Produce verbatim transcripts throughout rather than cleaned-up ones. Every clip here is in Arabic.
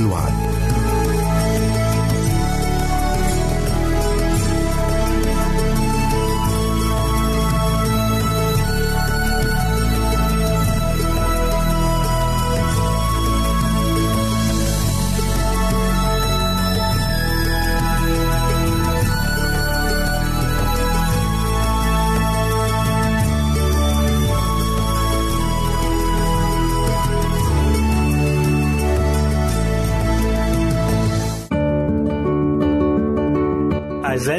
الوعد. أعزائي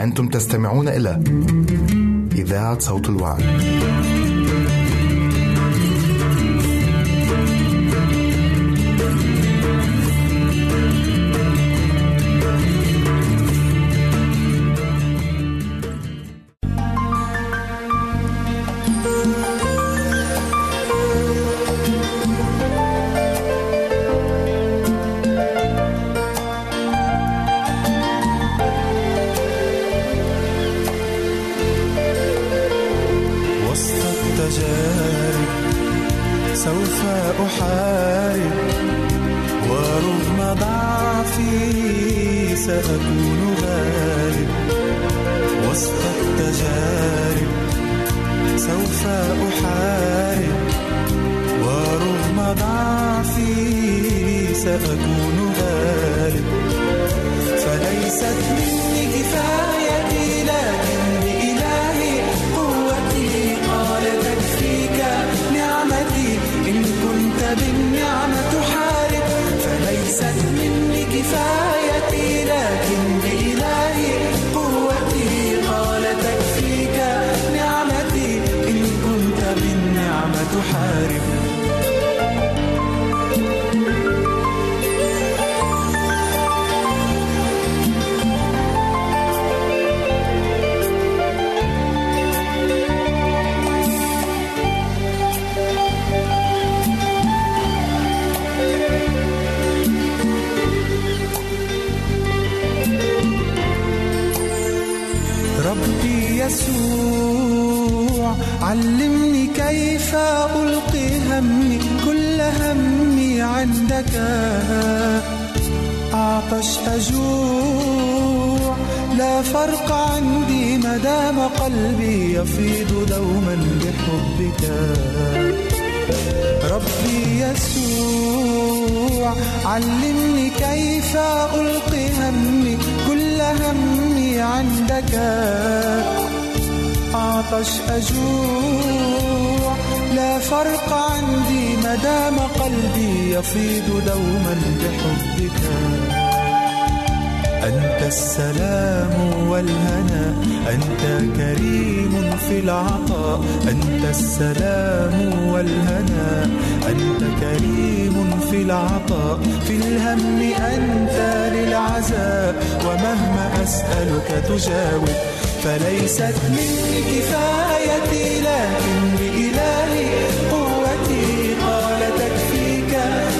أنتم تستمعون إلى إذاعة صوت الوعد. علمني كيف ألقي همي، كل همي عندك، أعطش أجوع لا فرق عندي مدام قلبي يفيض دوما بحبك. ربي يسوع علمني كيف ألقي همي، كل همي عندك عطش أجوع لا فرق عندي ما دام قلبي يفيض دوما بحبك. أنت السلام والهنا، أنت كريم في العطاء، أنت السلام والهنا، أنت كريم في العطاء، في الهم أنت للعزاء، ومهما أسألك تجاوب، فليست مني كفايتي لكن بإلهي قوتي، قال تكفيك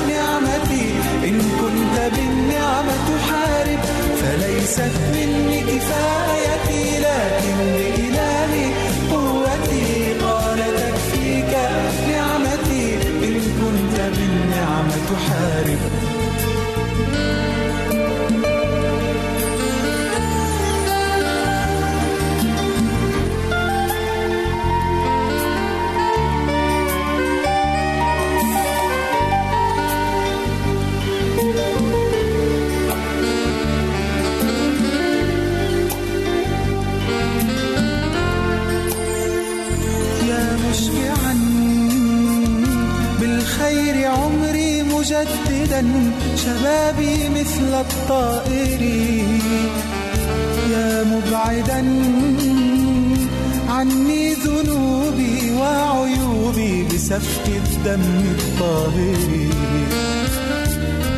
نعمتي إن كنت بالنعم تحارب، فليست مني كفايتي لكن لإلهي قوتي، قال تكفيك نعمتي إن كنت بالنعم تحارب. شبابي مثل الطائر يا مبعدا عني ذنوبي وعيوبي بسفك الدم الطاهر،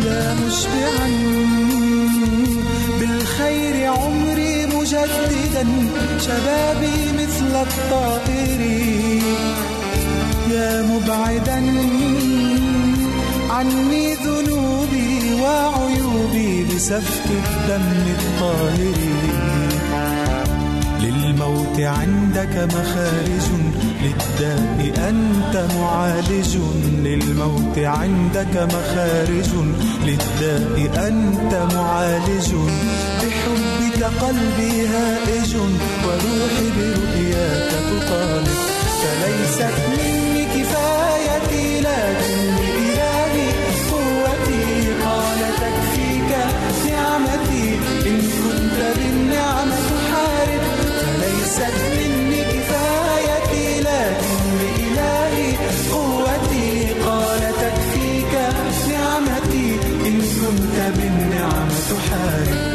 يا مشبعا بالخير عمري مجددا شبابي مثل الطائر يا مبعدا عني ذنوبي وعيوبي بسفك الدم الطاهر. للموت عندك مخارج، للداء أنت معالج، للموت عندك مخارج، للداء أنت معالج، بحبك قلبي هائج وروحي برؤياك تطالب، فليست مني كفايتي لكن نعمتي إن كنت بالنعم تحارب، فليست مني كفايتي لكن لإلهي قوتي، قال تكفيك نعمتي إن كنت بالنعم تحارب.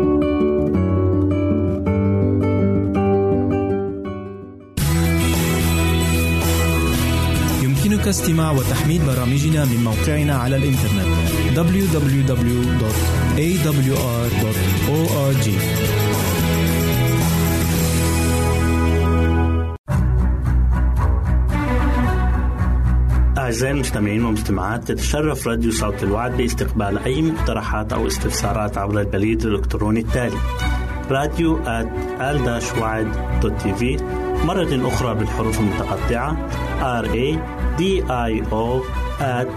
يمكنك استماع وتحميل برامجنا من موقعنا على الإنترنت دبليو دبليو دبليو دوت إيه دبليو آر دوت أو آر جي. أعزائي المستمعين والمستمعات، تتشرف راديو صوت الوعد باستقبال أي مقترحات أو استفسارات عبر البريد الإلكتروني التالي راديو آت آل واد دوت تي في، مرة أخرى بالحروف المتقطعة راديو آت آل واد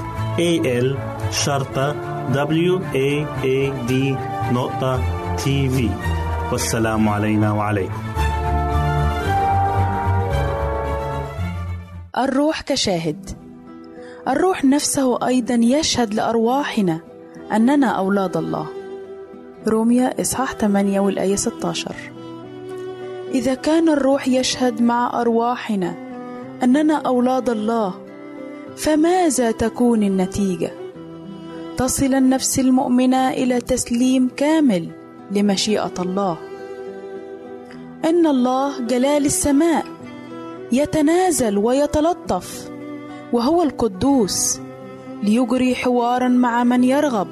دوت تي في. والسلام علينا وعليكم. الروح كشاهد، الروح نفسه أيضا يشهد لأرواحنا أننا أولاد الله. روميا إصحاح ثمانية والآية ستة عشر. إذا كان الروح يشهد مع أرواحنا أننا أولاد الله، فماذا تكون النتيجة؟ تصل النفس المؤمنة إلى تسليم كامل لمشيئة الله. إن الله جلال السماء يتنازل ويتلطف، وهو القدوس، ليجري حوارا مع من يرغب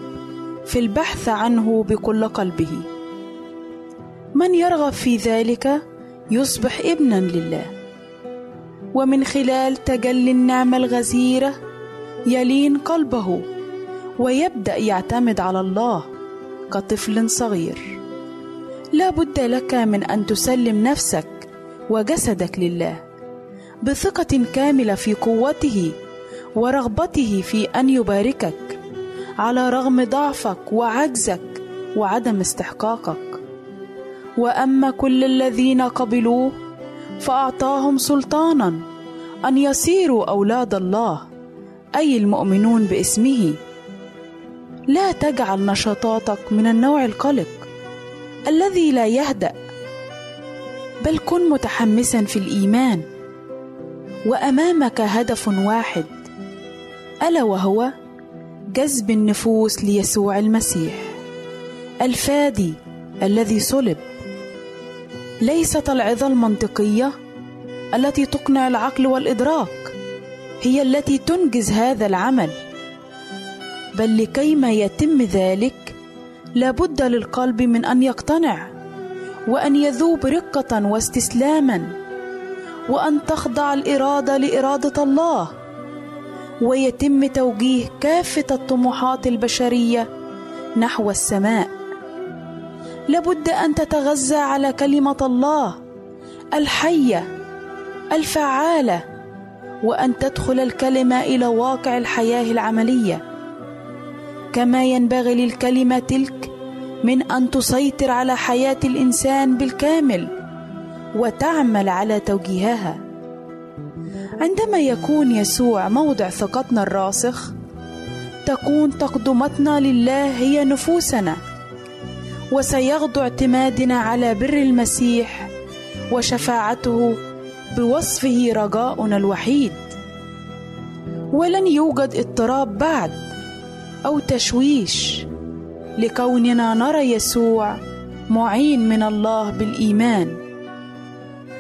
في البحث عنه بكل قلبه. من يرغب في ذلك يصبح ابنا لله، ومن خلال تجلي النعمة الغزيرة يلين قلبه ويبدأ يعتمد على الله كطفل صغير. لا بد لك من أن تسلم نفسك وجسدك لله بثقة كاملة في قوته ورغبته في أن يباركك على رغم ضعفك وعجزك وعدم استحقاقك. وأما كل الذين قبلوه فأعطاهم سلطانا أن يصيروا أولاد الله، أي المؤمنون باسمه. لا تجعل نشاطاتك من النوع القلق الذي لا يهدأ، بل كن متحمسا في الإيمان، وأمامك هدف واحد، ألا وهو جذب النفوس ليسوع المسيح الفادي الذي صلب. ليست العظة المنطقية التي تقنع العقل والإدراك هي التي تنجز هذا العمل، بل لكيما يتم ذلك لابد للقلب من أن يقتنع، وأن يذوب رقة واستسلاما، وأن تخضع الإرادة لإرادة الله، ويتم توجيه كافة الطموحات البشرية نحو السماء. لابد أن تتغذى على كلمة الله الحية الفعالة، وأن تدخل الكلمة إلى واقع الحياة العملية، كما ينبغي للكلمة تلك من أن تسيطر على حياة الإنسان بالكامل وتعمل على توجيهها. عندما يكون يسوع موضع ثقتنا الراسخ، تكون تقدمتنا لله هي نفوسنا، وسيغدو اعتمادنا على بر المسيح وشفاعته بوصفه رجاؤنا الوحيد. ولن يوجد اضطراب بعد أو تشويش، لكوننا نرى يسوع معين من الله بالإيمان.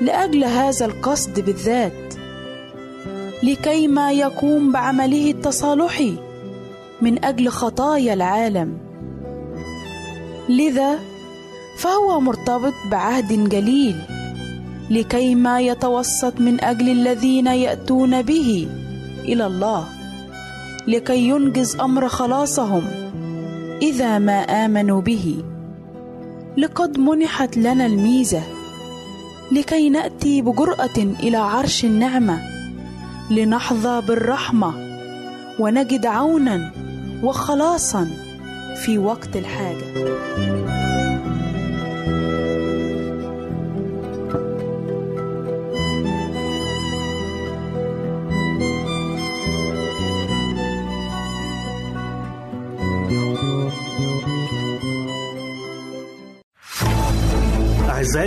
لأجل هذا القصد بالذات، لكيما يقوم بعمله التصالحي من أجل خطايا العالم، لذا فهو مرتبط بعهد جليل لكيما يتوسط من أجل الذين يأتون به إلى الله، لكي ينجز أمر خلاصهم إذا ما آمنوا به. لقد منحت لنا الميزة لكي نأتي بجرأة إلى عرش النعمة، لنحظى بالرحمة ونجد عونا وخلاصا في وقت الحاجة. أعزائي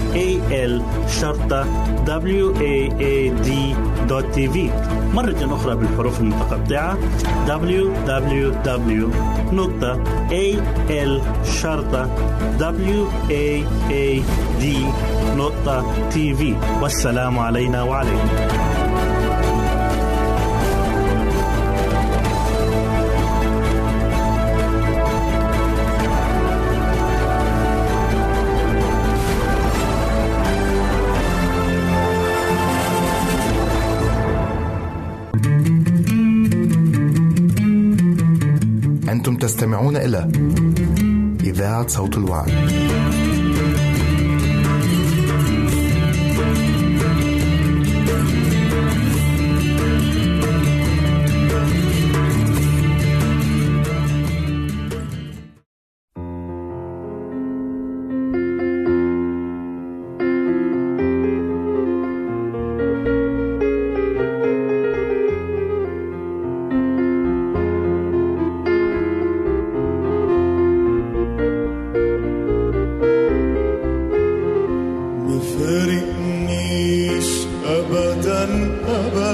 إيه إل شرطة واد دوت تي في، مرة أخرى بالحروف المتقطعة دبليو دبليو دبليو دوت إيه إل شرطة واد دوت تي في. والسلام علينا وعليكم. تستمعون إلى إذاعة صوت الوعد.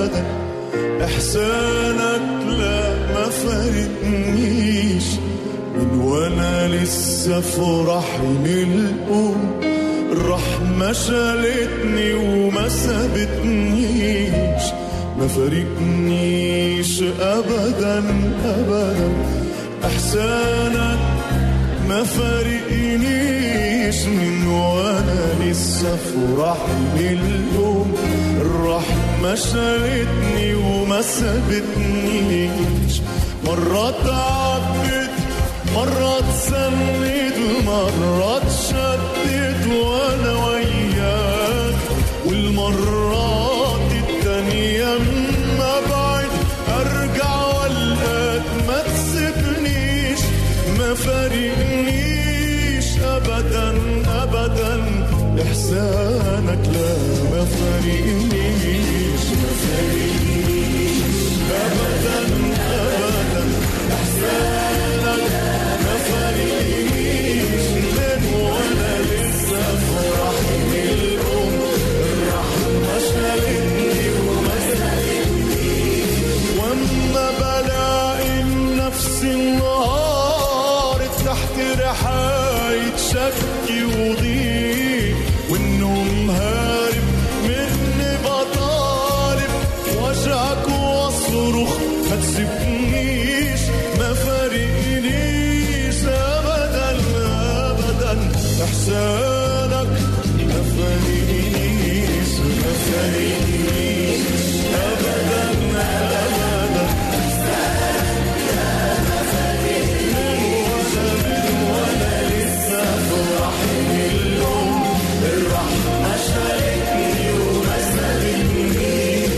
أبدا، إحسانك لا ما فارقنيش من وأنا لسه في رحم الأم، الرحمة شالتني وما سابتنيش، ما فارقنيش أبدا أبدا، إحسانك ما فارقنيش من وأنا لسه في رحم الأم، الرحمة شالتني وما سابتنيش، مرة تعبت مرة تسند مرة تشدد وأنا وياك، والمرات التانية ما بعد أرجع والقاك، ما تسيبنيش ما فارقنيش أبدا أبدا، إحسانك لا ما فارقنيش ما فارقنيش أبدا أبدا، إحسانك ما فارقنيش من وأنا لسه في رحم الأم، الرحمة شالتني وما سابتنيش، وأما بلاقي نفسي النهار تحت رحاية شكي وضيق، والنوم هارب مني بطالب وجعك واصرخ ما تسيبنيش، ما فارقنيش أبدا أبدا، إحسانك ما فارقنيش ما فارقنيش أبدا أبدا، إحسانك ما فارقنيش وأنا لسه في رحم الأم، الرحمة شالتني وما سابتنيش،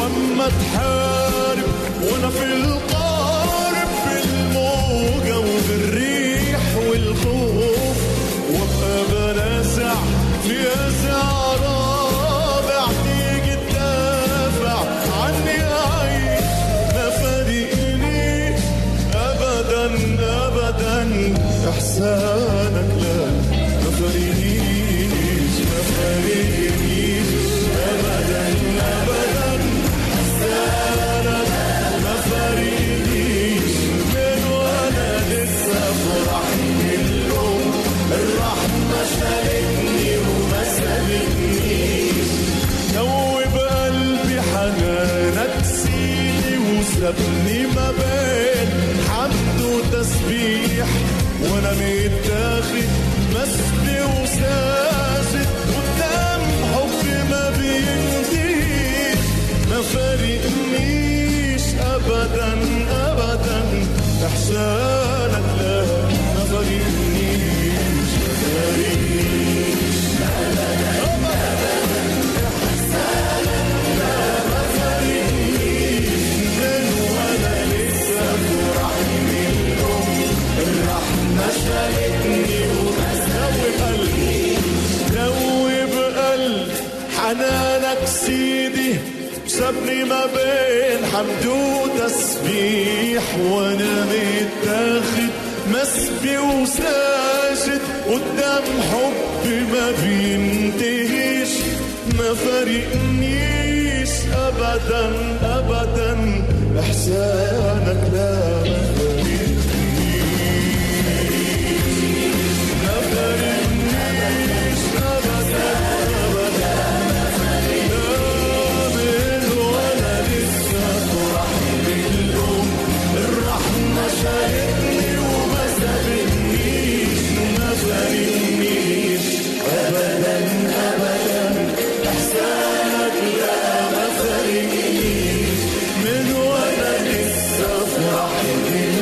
وأما تحارب وأنا في القارب بالموجة وبالريح والخوف، وأبقى بنازع نزاع رابع تيجي تدافع عني أعيش، ما فارقنيش أبدا أبدا، إحسانك لا ما فارقنيش ما فارقنيش أبدا أبدا، إحسانك ما فارقنيش من وأنا لسه في رحم الأم، الرحمة شالتني وما سابتنيش، دوب قلبي حنانك سيدي وسابني ما بين حمد وتسبيح، وأنا متاخد مسجد وساجد قدام حبي ما بينتهيش، ما فارقنيش أبدا أبدا، إحسانك لا ما فارقنيش ما فارقنيش أبدا أبدا، إحسانك لا ما فارقنيش من وأنا لسه في رحم الأم، الرحمة شالتني وما سابتنيش، دوب قلبي حنانك سيدي سابني ما بين حمد وتسبيح، وانا متاخد مسبي وساجد قدام حبي ما بينتهيش، ما فارقنيش ابدا ابدا، احسانك لا ما فارقنيش ما فارقنيش ابدا، شالتني وما سابتنيش، ما فارقنيش أبدا أبدا، إحسانك لا ما فارقنيش من وأنا لسه في رحم الأم.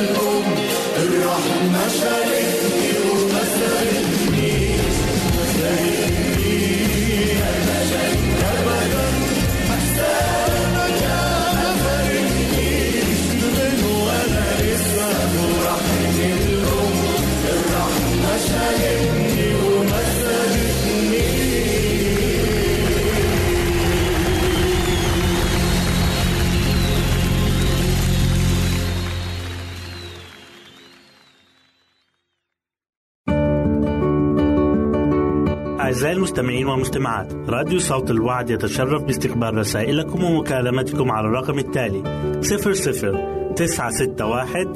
أعزائي المستمعين والمستمعات، راديو صوت الوعد يتشرف باستقبال رسائلكم ومكالمتكم على الرقم التالي صفر صفر تسعة ستة واحد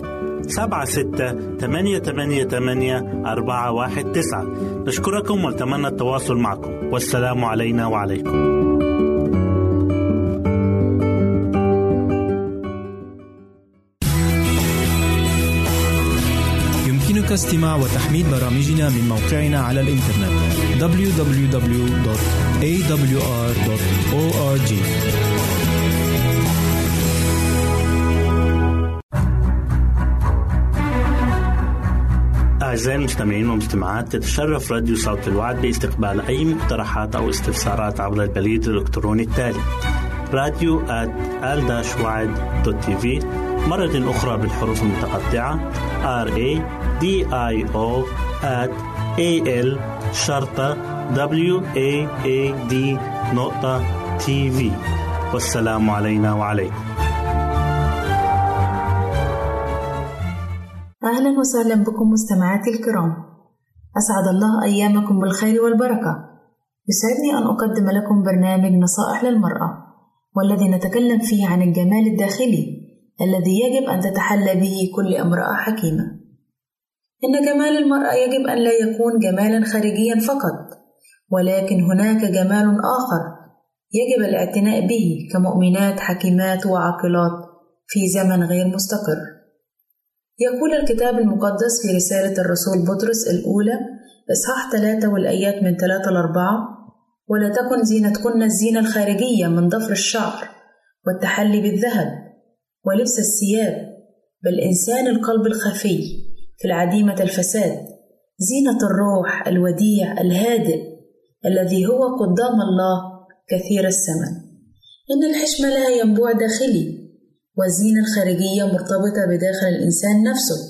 سبعة ستة ثمانية ثمانية ثمانية أربعة واحد تسعة. نشكركم ونتمنى التواصل معكم، والسلام علينا وعليكم. يمكنك استماع وتحميل برامجنا من موقعنا على الإنترنت دبليو دبليو دبليو دوت إيه دبليو آر دوت أو آر جي. أعزائي المستمعين والمستمعات، تتشرف راديو صوت الوعد باستقبال أي مقترحات أو استفسارات عبر البريد الإلكتروني التالي radio at al dash waad dot t v، مرة أخرى بالحروف المتقطعة r a d i o at al شرطة w a a d نقطة t v. والسلام علينا وعليكم. أهلا وسهلا بكم مستمعاتي الكرام، أسعد الله أيامكم بالخير والبركة. يسعدني أن أقدم لكم برنامج نصائح للمرأة، والذي نتكلم فيه عن الجمال الداخلي الذي يجب أن تتحلى به كل امرأة حكيمة. إن جمال المرأة يجب أن لا يكون جمالا خارجيا فقط، ولكن هناك جمال آخر يجب الاعتناء به كمؤمنات حكيمات وعاقلات في زمن غير مستقر. يقول الكتاب المقدس في رسالة الرسول بطرس الأولى إصحاح ثلاثة والآيات من ثلاثة إلى أربعة: ولا تكن زينتكن الزينة الخارجية من ضفر الشعر والتحلي بالذهب ولبس الثياب، بل إنسان القلب الخفي في العديمة الفساد، زينة الروح الوديع الهادئ الذي هو قدام الله كثير الثمن. إن الحشمة لها ينبوع داخلي، والزينة الخارجية مرتبطة بداخل الإنسان نفسه،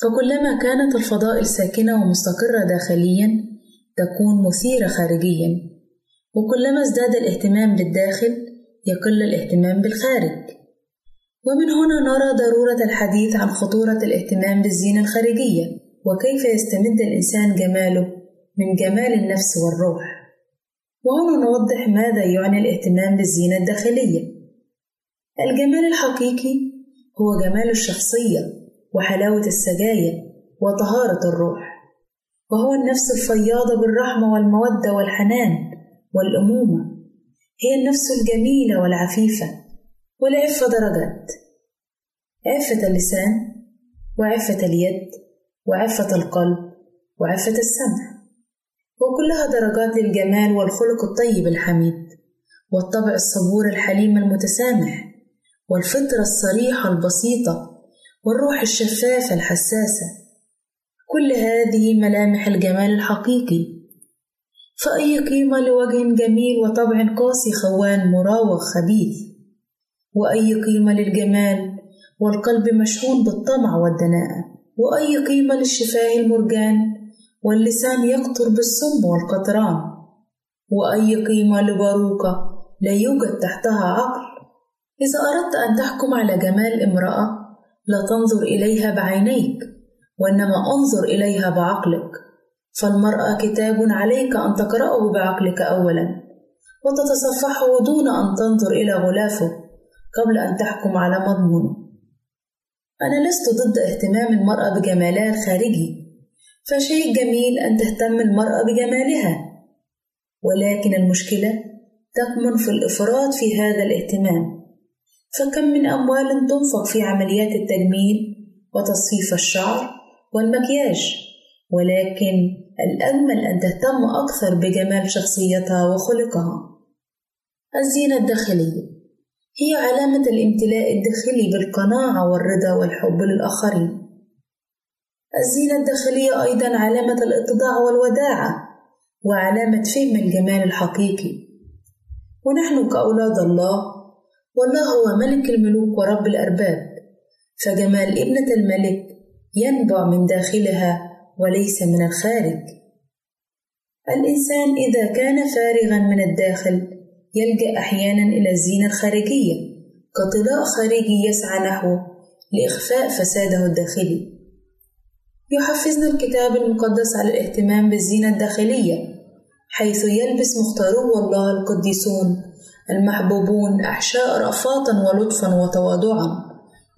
فكلما كانت الفضائل ساكنة ومستقرة داخليا تكون مثيرة خارجيا، وكلما ازداد الاهتمام بالداخل يقل الاهتمام بالخارج. ومن هنا نرى ضرورة الحديث عن خطورة الاهتمام بالزينة الخارجية، وكيف يستمد الإنسان جماله من جمال النفس والروح. وهنا نوضح ماذا يعني الاهتمام بالزينة الداخلية. الجمال الحقيقي هو جمال الشخصية وحلاوة السجايا وطهارة الروح، وهو النفس الفياضة بالرحمة والمودة والحنان والأمومة. هي النفس الجميلة والعفيفة، والعفة درجات: عفة اللسان، وعفة اليد، وعفة القلب، وعفة السمع، وكلها درجات للجمال والخلق الطيب الحميد، والطبع الصبور الحليم المتسامح، والفطرة الصريحة البسيطة، والروح الشفافة الحساسة. كل هذه ملامح الجمال الحقيقي. فأي قيمة لوجه جميل وطبع قاسي خوان مراوغ خبيث، وأي قيمة للجمال والقلب مشحون بالطمع والدناءة، وأي قيمة للشفاه المرجان واللسان يقطر بالسم والقطران، وأي قيمة لباروكة لا يوجد تحتها عقل. إذا أردت أن تحكم على جمال امرأة، لا تنظر إليها بعينيك، وإنما انظر إليها بعقلك. فالمرأة كتاب عليك أن تقرأه بعقلك أولا، وتتصفحه دون أن تنظر إلى غلافه قبل أن تحكم على مضمونه. أنا لست ضد اهتمام المرأة بجمالها الخارجي، فشيء جميل أن تهتم المرأة بجمالها، ولكن المشكلة تكمن في الإفراط في هذا الاهتمام. فكم من أموال تنفق في عمليات التجميل وتصفيف الشعر والمكياج، ولكن الأجمل أن تهتم أكثر بجمال شخصيتها وخلقها. الزينة الداخلية هي علامة الامتلاء الداخلي بالقناعة والرضا والحب للآخرين. الزينة الداخلية أيضا علامة الاتضاع والوداعة، وعلامة فهم الجمال الحقيقي. ونحن كأولاد الله، والله هو ملك الملوك ورب الأرباب، فجمال ابنة الملك ينبع من داخلها وليس من الخارج. الإنسان إذا كان فارغا من الداخل يلجأ أحيانا إلى الزينة الخارجية كطلاء خارجي يسعى نحوه لإخفاء فساده الداخلي. يحفزنا الكتاب المقدس على الاهتمام بالزينة الداخلية حيث يلبس مختارو الله القديسون المحبوبون أحشاء رأفة ولطفا وتواضعا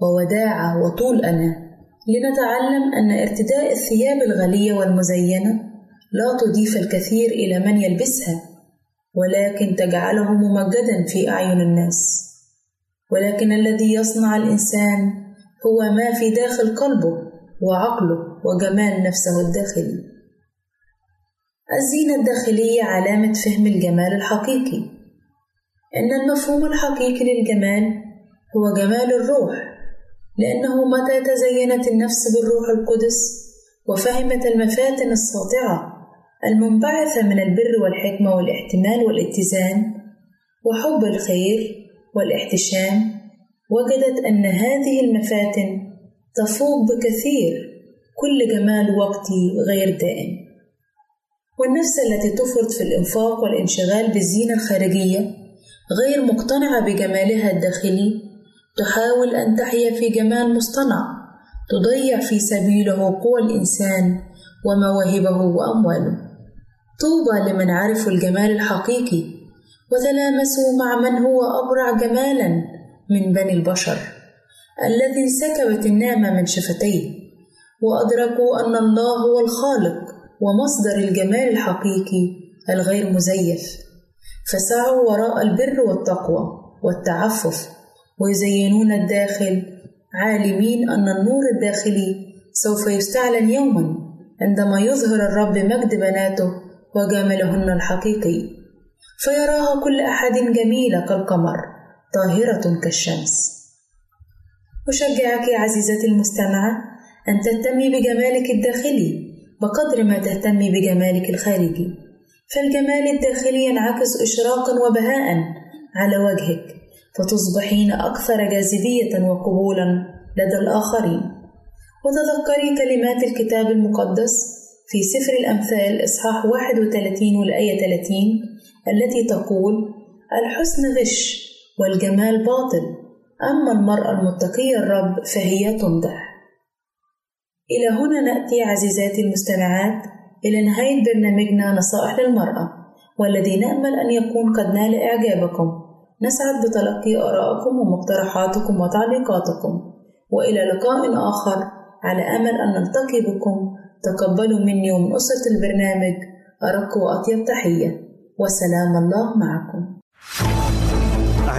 ووداعة وطول أناة، لنتعلم أن ارتداء الثياب الغالية والمزينة لا تضيف الكثير إلى من يلبسها، ولكن تجعله ممجدا في أعين الناس. ولكن الذي يصنع الإنسان هو ما في داخل قلبه وعقله وجمال نفسه الداخلي. الزينة الداخلية علامة فهم الجمال الحقيقي. إن المفهوم الحقيقي للجمال هو جمال الروح، لأنه متى تزينت النفس بالروح القدس وفهمت المفاتن الساطعة المنبعثة من البر والحكمة والاحتمال والاتزان وحب الخير والاحتشام، وجدت أن هذه المفاتن تفوق بكثير كل جمال وقتي غير دائم. والنفس التي تفرط في الإنفاق والانشغال بالزينة الخارجية غير مقتنعة بجمالها الداخلي، تحاول أن تحيا في جمال مصطنع تضيع في سبيله قوى الإنسان ومواهبه وأمواله. طوبى لمن عرفوا الجمال الحقيقي وتلامسوا مع من هو أبرع جمالا من بني البشر، الذي انسكبت النعمة من شفتيه وأدركوا أن الله هو الخالق ومصدر الجمال الحقيقي الغير مزيف، فسعوا وراء البر والتقوى والتعفف ويزينون الداخل، عالمين أن النور الداخلي سوف يستعلن يوما عندما يظهر الرب مجد بناته وجمالهن الحقيقي، فيراها كل أحد جميلة كالقمر طاهرة كالشمس. أشجعك يا عزيزتي المستمعة أن تهتمي بجمالك الداخلي بقدر ما تهتمي بجمالك الخارجي، فالجمال الداخلي ينعكس إشراقا وبهاء على وجهك، فتصبحين أكثر جاذبية وقبولا لدى الآخرين. وتذكري كلمات الكتاب المقدس في سفر الأمثال إصحاح واحد وثلاثين والآية ثلاثين التي تقول: الحسن غش والجمال باطل، أما المرأة المتقية الرب فهي تمدح. إلى هنا نأتي عزيزاتي المستمعات إلى نهاية برنامجنا نصائح للمرأة، والذي نأمل أن يكون قد نال إعجابكم. نسعد بتلقي آرائكم ومقترحاتكم وتعليقاتكم، وإلى لقاء آخر على أمل أن نلتقي بكم. تقبلوا مني ومن أسرة البرنامج أرق وأطيب تحية، وسلام الله معكم.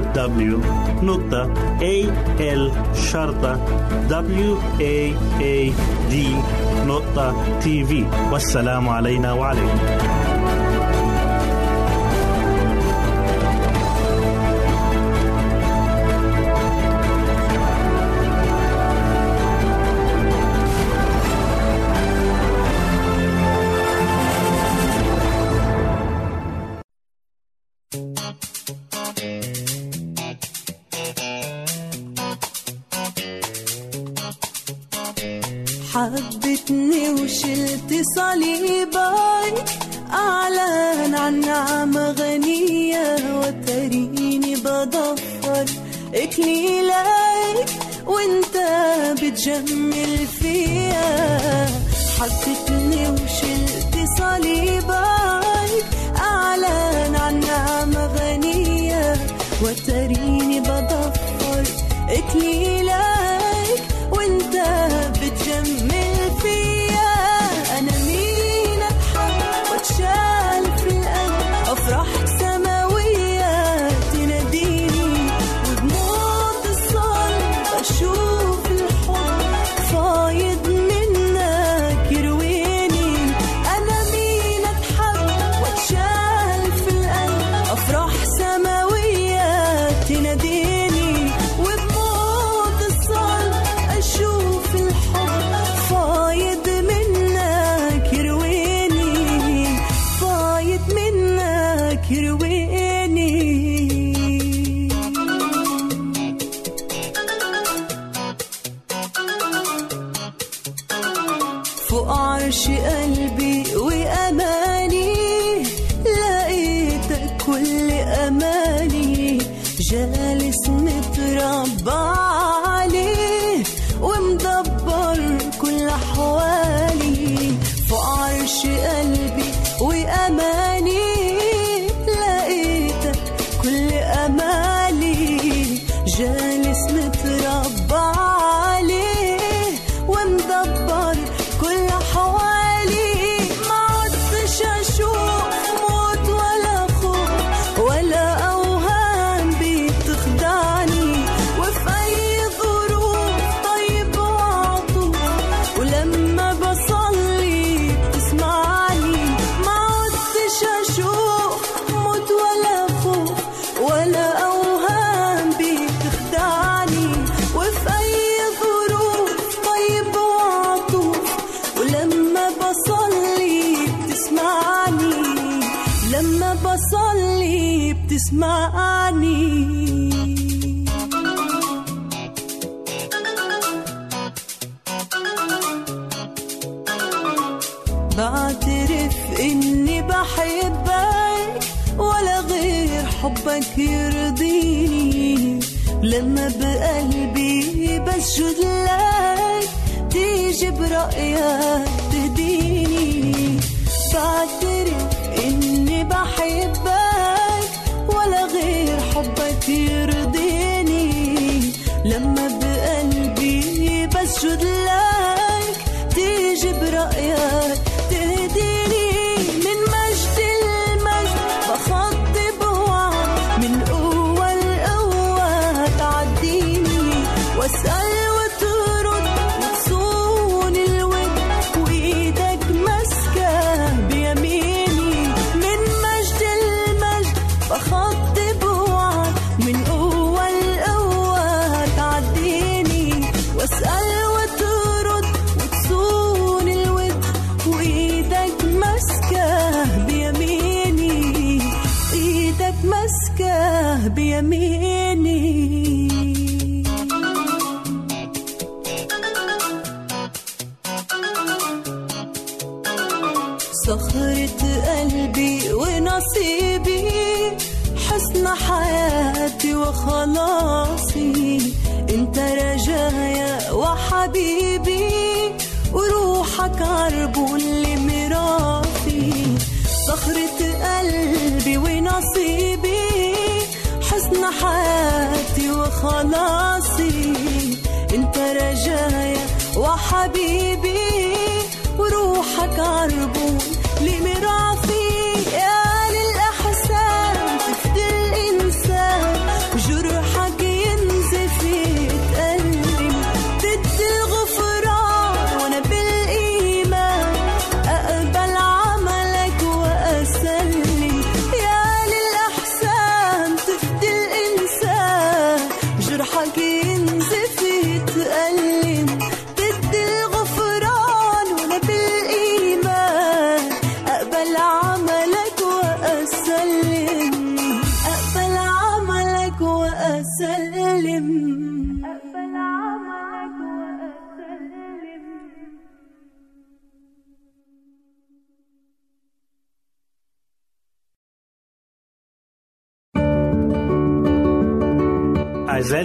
دبليو دوت إيه إل شرطة واعد دوت تي في. والسلام علينا وعليكم. حبتني وشلت صليبك، أعلن عن نعمة غنية، وتريني بضفر إكليلك وانت بتجمل فيا. حبتني وشلت صليبك، أعلن عن نعمة غنية، وتريني بضفر إكليلك وانت بتجمل فيا. أنا مين أتحب واتشال في القلب، أفراح سماوية تناديني، وبموت الصلب أشوف الحب فايض منك يرويني. أنا مين أتحب ترويني فوق عرش قلبي وأماني، لقيتك كل أماني، جالس متربع عليه ومدبر كل حوالي، فوق عرش قلبي وأماني، جالس متربع عليه ومدبر كل حوالي، ما عدتش أشوف موت ولا خوف ولا أوهام بتخدعني، وفي أي ظروف طيب وعطوف، ولما بصلي بتسمعني، ما عدتش أشوف موت ولا خوف ولا أوهام تسمعني. بعترف إني بحبك ولا غير حبك يرضيني، لما بقلبي بسجد لك تيجي برأيك تهديني، بعترف إني بحبك ولا غير حبك يرضيني، لما بقلبي بسجد لك تيجي برأيك تهديني، من مجد المجد بخض بوعد، من قوة القوة تعديني، واسأل وترد وتصون الود، وإيدك ماسكة بيميني، من مجد المجد بخض، من قوة القوة تعديني، واسأل وترد وتصون الود، وإيدك ماسكة بيميني، إيدك ماسكة بيميني، صخرة قلبي ونصيبي، حسن حياتي وخلاصي، انت رجايا وحبيبي، وروحك عرب اللي مرافي، صخرة قلبي ونصيبي، حسن حياتي وخلاصي، انت رجايا وحبيبي، وروحك عرب اللي مرافي، أعزائي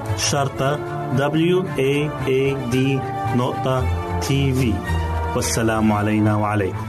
شرطة واد دوت تي في. والسلام علينا وعليكم.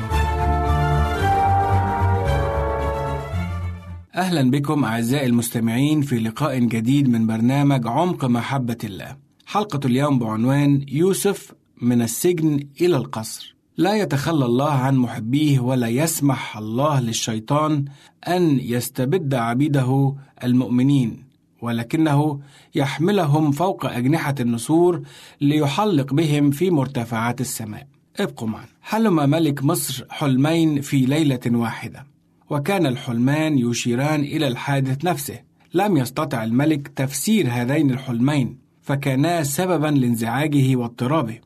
أهلا بكم أعزائي المستمعين في لقاء جديد من برنامج عمق محبة الله. حلقة اليوم بعنوان يوسف من السجن إلى القصر. لا يتخلى الله عن محبيه ولا يسمح الله للشيطان أن يستبد عبيده المؤمنين، ولكنه يحملهم فوق أجنحة النسور ليحلق بهم في مرتفعات السماء. ابقوا معنا. حلم ملك مصر حلمين في ليلة واحدة، وكان الحلمان يشيران إلى الحادث نفسه. لم يستطع الملك تفسير هذين الحلمين، فكانا سببا لانزعاجه واضطرابه.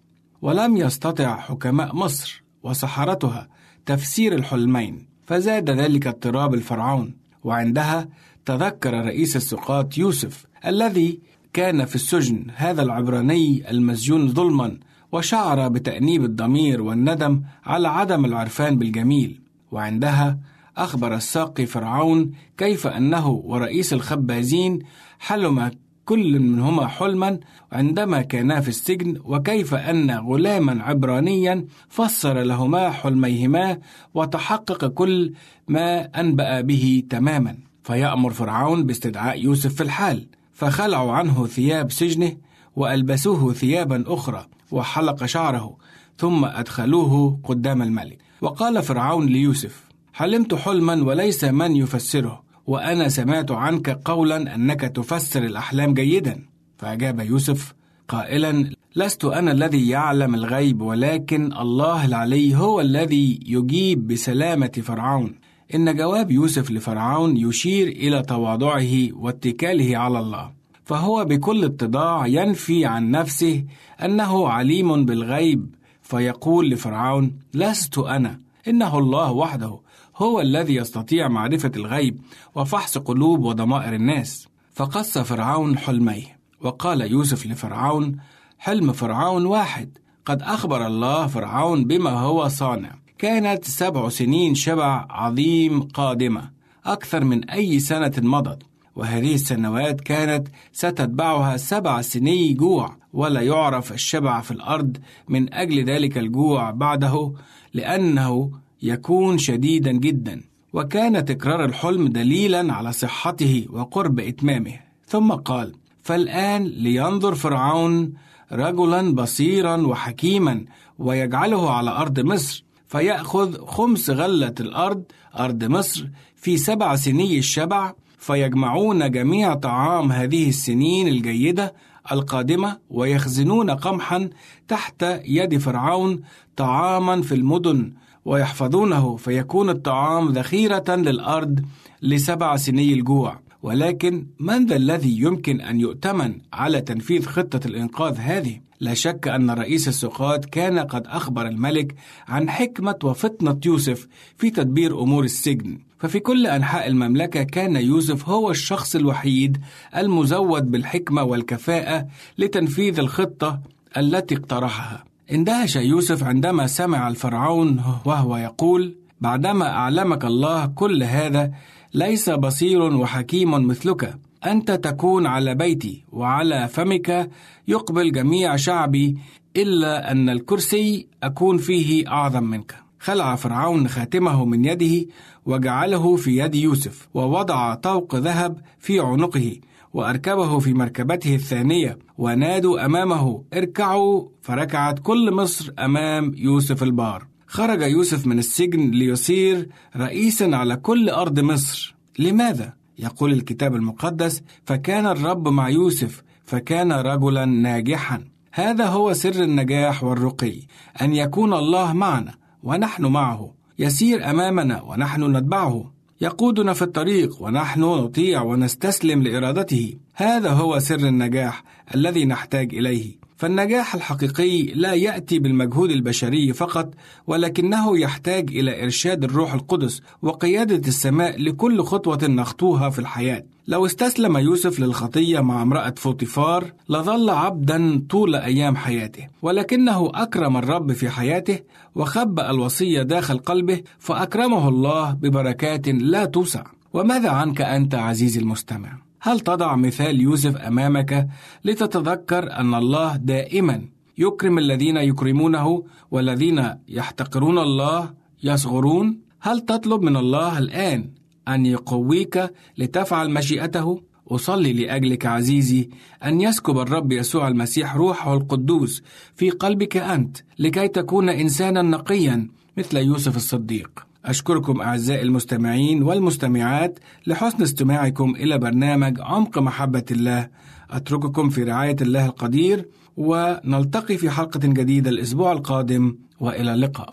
ولم يستطع حكماء مصر وسحرتها تفسير الحلمين، فزاد ذلك اضطراب الفرعون. وعندها تذكر رئيس السقاط يوسف الذي كان في السجن، هذا العبراني المسجون ظلما، وشعر بتأنيب الضمير والندم على عدم العرفان بالجميل. وعندها أخبر الساقي فرعون كيف أنه ورئيس الخبازين حلم كل منهما حلما عندما كانا في السجن، وكيف أن غلاما عبرانيا فسر لهما حلميهما وتحقق كل ما أنبأ به تماما. فيأمر فرعون باستدعاء يوسف في الحال، فخلعوا عنه ثياب سجنه وألبسوه ثيابا أخرى وحلق شعره، ثم أدخلوه قدام الملك. وقال فرعون ليوسف: حلمت حلما وليس من يفسره، وأنا سمعت عنك قولا أنك تفسر الأحلام جيدا. فأجاب يوسف قائلا: لست أنا الذي يعلم الغيب، ولكن الله العلي هو الذي يجيب بسلامة فرعون. إن جواب يوسف لفرعون يشير إلى تواضعه واتكاله على الله، فهو بكل اتضاع ينفي عن نفسه أنه عليم بالغيب، فيقول لفرعون: لست أنا، إنه الله وحده هو الذي يستطيع معرفة الغيب وفحص قلوب وضمائر الناس. فقص فرعون حلميه. وقال يوسف لفرعون: حلم فرعون واحد، قد أخبر الله فرعون بما هو صانع. كانت سبع سنين شبع عظيم قادمة، أكثر من أي سنة مضت، وهذه السنوات كانت ستتبعها سبع سني جوع، ولا يعرف الشبع في الأرض من أجل ذلك الجوع بعده، لأنه يكون شديدا جدا. وكان تكرار الحلم دليلا على صحته وقرب إتمامه. ثم قال: فالآن لينظر فرعون رجلا بصيرا وحكيما، ويجعله على أرض مصر، فيأخذ خمس غلة الأرض أرض مصر في سبع سني الشبع، فيجمعون جميع طعام هذه السنين الجيدة القادمة، ويخزنون قمحا تحت يد فرعون طعاما في المدن ويحفظونه، فيكون الطعام ذخيرة للأرض لسبع سني الجوع. ولكن من ذا الذي يمكن أن يؤتمن على تنفيذ خطة الإنقاذ هذه؟ لا شك أن رئيس السقاط كان قد أخبر الملك عن حكمة وفطنة يوسف في تدبير أمور السجن. ففي كل أنحاء المملكة كان يوسف هو الشخص الوحيد المزود بالحكمة والكفاءة لتنفيذ الخطة التي اقترحها. اندهش يوسف عندما سمع الفرعون وهو يقول: بعدما أعلمك الله كل هذا، ليس بصير وحكيم مثلك، أنت تكون على بيتي، وعلى فمك يقبل جميع شعبي، إلا أن الكرسي أكون فيه أعظم منك. خلع فرعون خاتمه من يده وجعله في يد يوسف، ووضع طوق ذهب في عنقه، وأركبه في مركبته الثانية، ونادوا أمامه: اركعوا. فركعت كل مصر أمام يوسف البار. خرج يوسف من السجن ليصير رئيسا على كل أرض مصر. لماذا؟ يقول الكتاب المقدس: فكان الرب مع يوسف، فكان رجلا ناجحا. هذا هو سر النجاح والرقي، أن يكون الله معنا ونحن معه، يسير أمامنا ونحن نتبعه، يقودنا في الطريق ونحن نطيع ونستسلم لإرادته. هذا هو سر النجاح الذي نحتاج إليه. فالنجاح الحقيقي لا يأتي بالمجهود البشري فقط، ولكنه يحتاج إلى إرشاد الروح القدس وقيادة السماء لكل خطوة نخطوها في الحياة. لو استسلم يوسف للخطية مع امرأة فوطيفار لظل عبدا طول أيام حياته، ولكنه أكرم الرب في حياته وخبأ الوصية داخل قلبه، فأكرمه الله ببركات لا توسع. وماذا عنك أنت عزيزي المستمع؟ هل تضع مثال يوسف أمامك لتتذكر أن الله دائما يكرم الذين يكرمونه والذين يحتقرون الله يصغرون؟ هل تطلب من الله الآن أن يقويك لتفعل مشيئته؟ أصلي لأجلك عزيزي أن يسكب الرب يسوع المسيح روحه القدوس في قلبك أنت لكي تكون إنسانا نقيا مثل يوسف الصديق. أشكركم أعزائي المستمعين والمستمعات لحسن استماعكم إلى برنامج عمق محبة الله. أترككم في رعاية الله القدير، ونلتقي في حلقة جديدة الأسبوع القادم، وإلى اللقاء.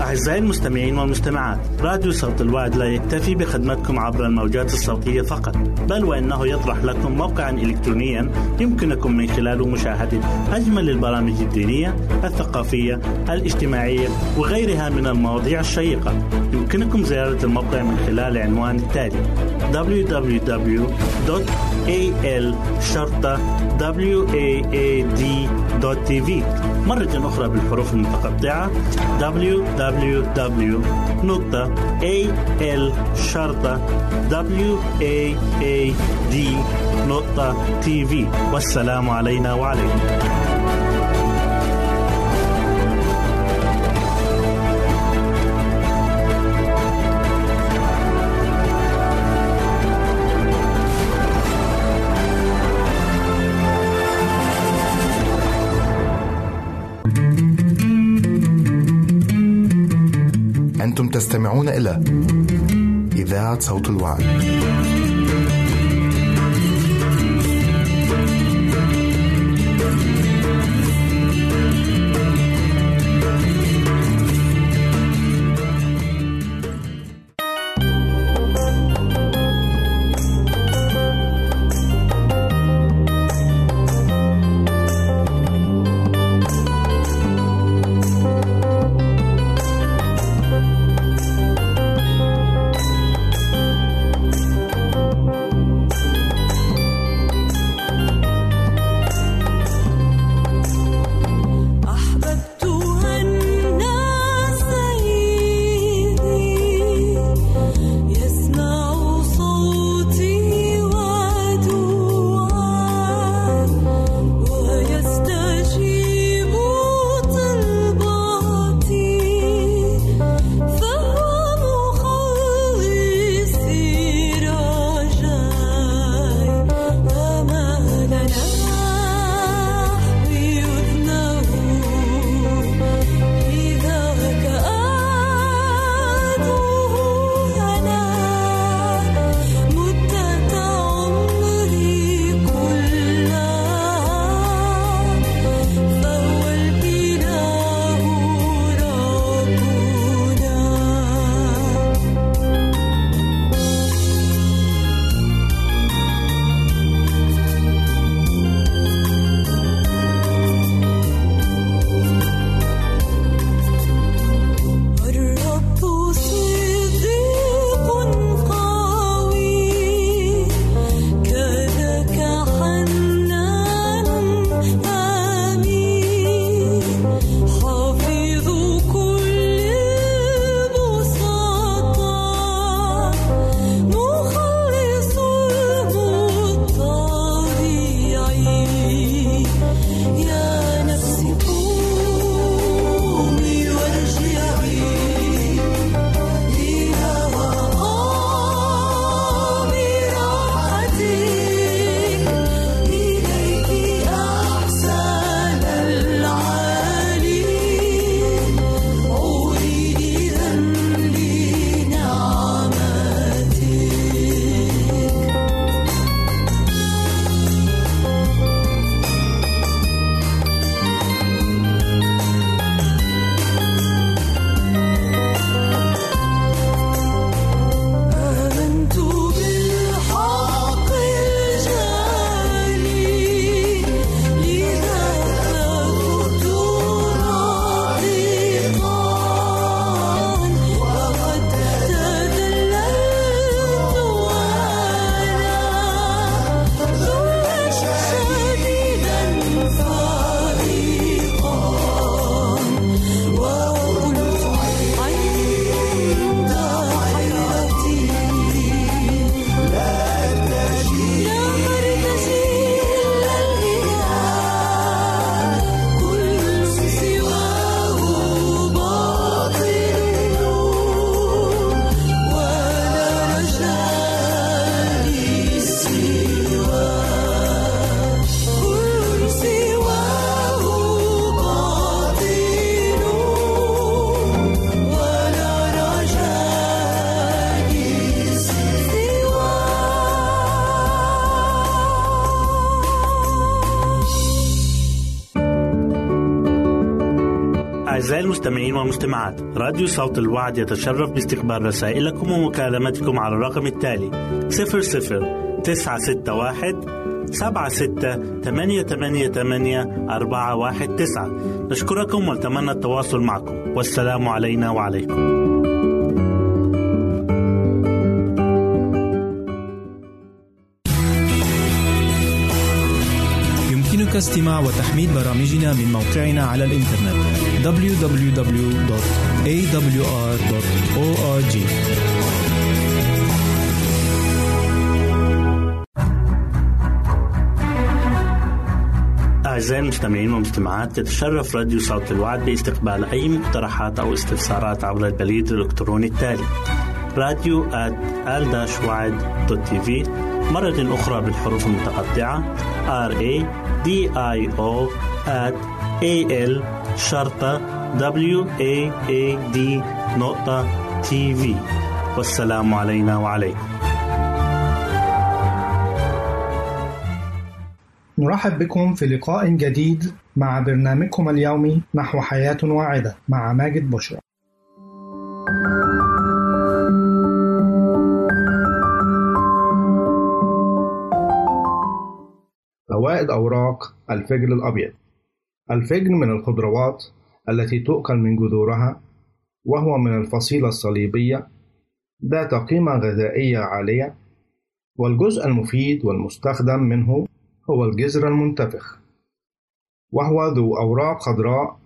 أعزائي المستمعين والمستمعات، راديو صوت الوعد لا يكتفي بخدمتكم عبر الموجات الصوتية فقط، بل وأنه يطرح لكم موقعا إلكترونيا يمكنكم من خلاله مشاهدة أجمل البرامج الدينية، الثقافية، الاجتماعية وغيرها من المواضيع الشيقة. يمكنكم زيارة الموقع من خلال العنوان التالي دبليو دبليو دبليو دوت إيه إل شرطة واد دوت تي في، مرة أخرى بالحروف المتقطعة دبليو دبليو دبليو دوت إيه إل شرطة واد دوت تي في. والسلام علينا وعليكم. أنتم تستمعون إلى إذاعة صوت الوعد. أعزائي المستمعين والمستمعات، راديو صوت الوعد يتشرف باستقبال رسائلكم ومكالمتكم على الرقم التالي صفر صفر تسعة ستة واحد سبعة ستة ثمانية ثمانية ثمانية أربعة واحد تسعة. نشكركم ونتمنى التواصل معكم، والسلام علينا وعليكم. يمكنك استماع وتحميل برامجنا من موقعنا على الإنترنت دبليو دبليو دبليو دوت إيه دبليو آر دوت أو آر جي. أعزائي المستمعين والمستمعات، تتشرف راديو صوت الوعد باستقبال أي مقترحات أو استفسارات عبر البريد الإلكتروني التالي radio at al dash waad dot t v، مرة أخرى بالحروف المتقطعة r a d i o at a l شرطة w a a d نقطة t v. والسلام علينا وعليكم. نرحب بكم في لقاء جديد مع برنامجكم اليومي نحو حياة واعدة مع ماجد بشرة. فوائد أوراق الفجل الأبيض. الفجل من الخضروات التي تؤكل من جذورها، وهو من الفصيلة الصليبية ذات قيمة غذائية عالية، والجزء المفيد والمستخدم منه هو الجزر المنتفخ، وهو ذو أوراق خضراء،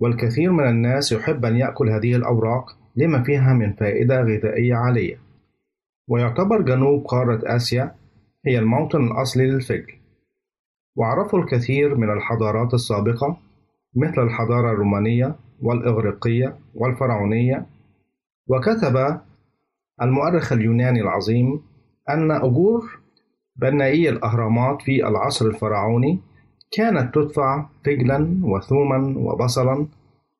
والكثير من الناس يحب أن يأكل هذه الأوراق لما فيها من فائدة غذائية عالية. ويعتبر جنوب قارة آسيا هي الموطن الأصلي للفجل، وعرفوا الكثير من الحضارات السابقة مثل الحضارة الرومانية والإغريقية والفرعونية. وكتب المؤرخ اليوناني العظيم أن أجور بنائي الأهرامات في العصر الفرعوني كانت تدفع فجلا وثوما وبصلا،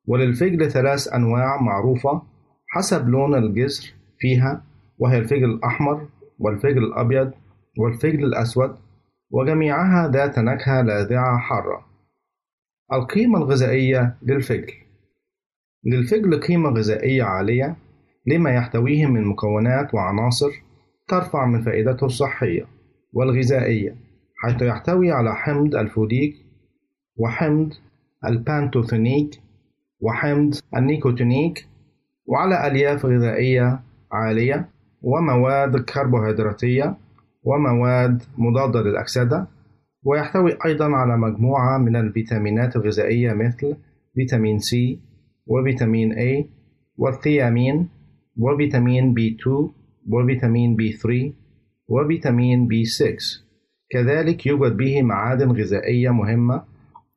وللفجل ثلاث أنواع معروفة حسب لون الجزر فيها، وهي الفجل الأحمر والفجل الأبيض والفجل الأسود، وجميعها ذات نكهة لاذعة حارة. القيمة الغذائية للفجل. للفجل قيمة غذائية عالية لما يحتويه من مكونات وعناصر ترفع من فائدته الصحية والغذائية، حيث يحتوي على حمض الفوليك وحمض البانتوثينيك وحمض النيكوتينيك، وعلى ألياف غذائية عالية ومواد كربوهيدراتية ومواد مضادة للأكسدة، ويحتوي أيضا على مجموعة من الفيتامينات الغذائية مثل فيتامين سي وفيتامين A والثيامين وفيتامين بي تو وفيتامين بي ثري وفيتامين بي ستة. كذلك يوجد به معادن غذائية مهمة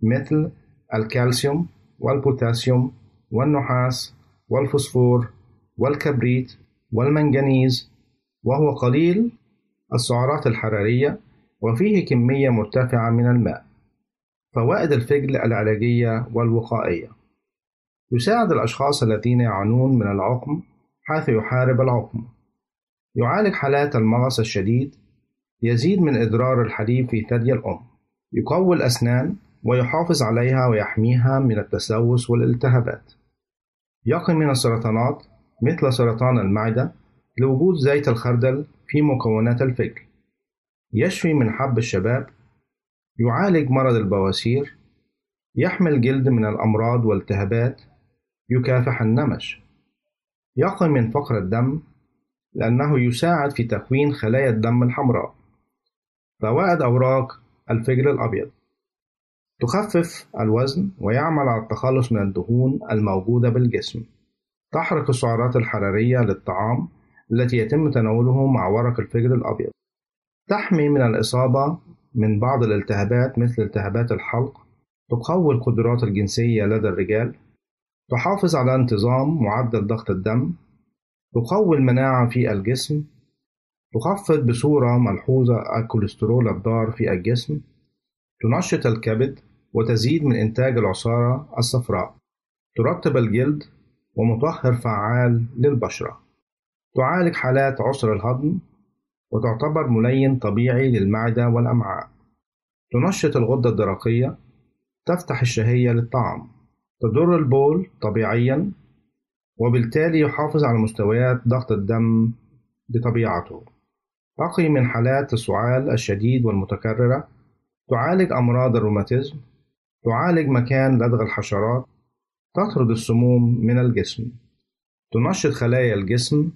مثل الكالسيوم والبوتاسيوم والنحاس والفوسفور والكبريت والمنجنيز، وهو قليل السعرات الحرارية وفيه كمية مرتفعة من الماء. فوائد الفجل العلاجية والوقائية. يساعد الأشخاص الذين يعانون من العقم، حيث يحارب العقم، يعالج حالات المغص الشديد، يزيد من إدرار الحليب في ثدي الأم، يقوي الأسنان ويحافظ عليها ويحميها من التسوس والالتهابات، يقي من السرطانات مثل سرطان المعدة لوجود زيت الخردل في مكونات الفجل، يشفي من حب الشباب، يعالج مرض البواسير، يحمي الجلد من الأمراض والالتهابات، يكافح النمش، يقي من فقر الدم لأنه يساعد في تكوين خلايا الدم الحمراء. فوائد أوراق الفجل الأبيض. تخفف الوزن ويعمل على التخلص من الدهون الموجودة بالجسم، تحرق السعرات الحرارية للطعام التي يتم تناوله مع ورق الفجل الأبيض، تحمي من الإصابة من بعض الالتهابات مثل التهابات الحلق، تقوي القدرات الجنسية لدى الرجال، تحافظ على انتظام معدل ضغط الدم، تقوي المناعة في الجسم، تخفض بصورة ملحوظة الكوليسترول الضار في الجسم، تنشط الكبد وتزيد من إنتاج العصارة الصفراء، ترطب الجلد ومطهر فعال للبشرة، تعالج حالات عسر الهضم، وتعتبر ملين طبيعي للمعدة والأمعاء، تنشط الغدة الدرقية، تفتح الشهية للطعام، تضر البول طبيعيا، وبالتالي يحافظ على مستويات ضغط الدم بطبيعته. باقي من حالات السعال الشديد والمتكررة، تعالج أمراض الروماتيزم، تعالج مكان لدغ الحشرات، تطرد السموم من الجسم، تنشط خلايا الجسم،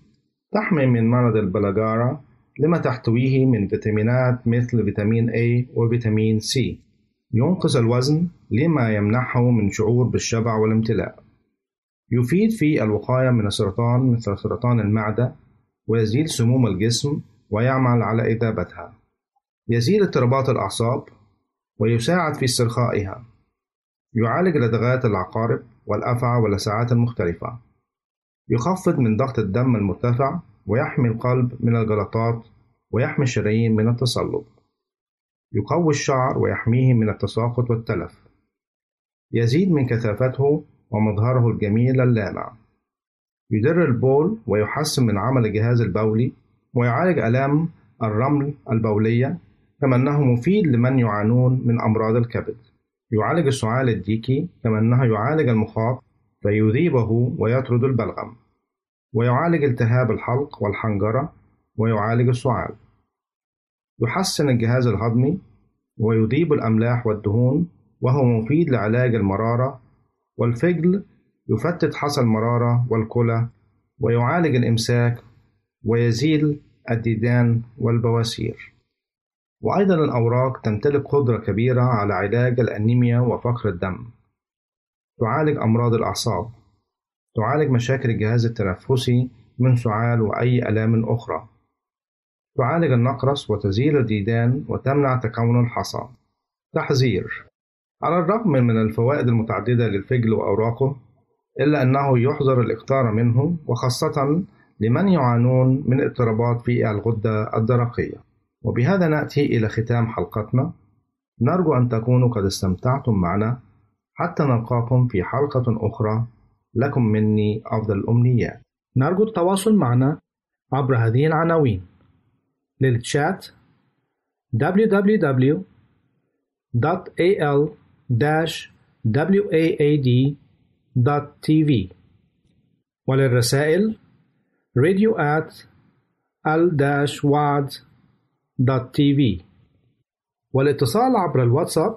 تحمي من مرض البلاجارة لما تحتويه من فيتامينات مثل فيتامين A وفيتامين C، ينقص الوزن لما يمنحه من شعور بالشبع والامتلاء، يفيد في الوقاية من السرطان مثل سرطان المعدة، ويزيل سموم الجسم ويعمل على إذابتها، يزيل اضطرابات الأعصاب ويساعد في استرخائها، يعالج لدغات العقارب والأفعى واللسعات المختلفة، يخفض من ضغط الدم المرتفع ويحمي القلب من الجلطات ويحمي الشرايين من التصلب، يقوي الشعر ويحميه من التساقط والتلف، يزيد من كثافته ومظهره الجميل اللامع، يدر البول ويحسن من عمل الجهاز البولي، ويعالج آلام الرمل البولية، كما أنه مفيد لمن يعانون من أمراض الكبد، يعالج السعال الديكي كما أنه يعالج المخاط فيذيبه ويطرد البلغم، ويعالج التهاب الحلق والحنجرة ويعالج السعال، يحسن الجهاز الهضمي ويذيب الأملاح والدهون، وهو مفيد لعلاج المرارة والفجل، يفتت حصى المرارة والكلى، ويعالج الإمساك ويزيل الديدان والبواسير. وأيضا الأوراق تمتلك قدرة كبيرة على علاج الأنيميا وفقر الدم، تعالج أمراض الأعصاب، تعالج مشاكل الجهاز التنفسي من سعال وأي آلام أخرى، تعالج النقرس وتزيل الديدان وتمنع تكون الحصى. تحذير: على الرغم من الفوائد المتعددة للفجل وأوراقه، إلا أنه يحظر الإكثار منه، وخاصة لمن يعانون من اضطرابات في الغدة الدرقية. وبهذا نأتي إلى ختام حلقتنا، نرجو أن تكونوا قد استمتعتم معنا، حتى نلقاكم في حلقة أخرى، لكم مني أفضل الأمنيات. نرجو التواصل معنا عبر هذه العناوين: للتشات دبليو دبليو دبليو دوت إيه إل داش واad دوت تي في، وللرسائل radio at al dash waad dot t v، والاتصال عبر الواتساب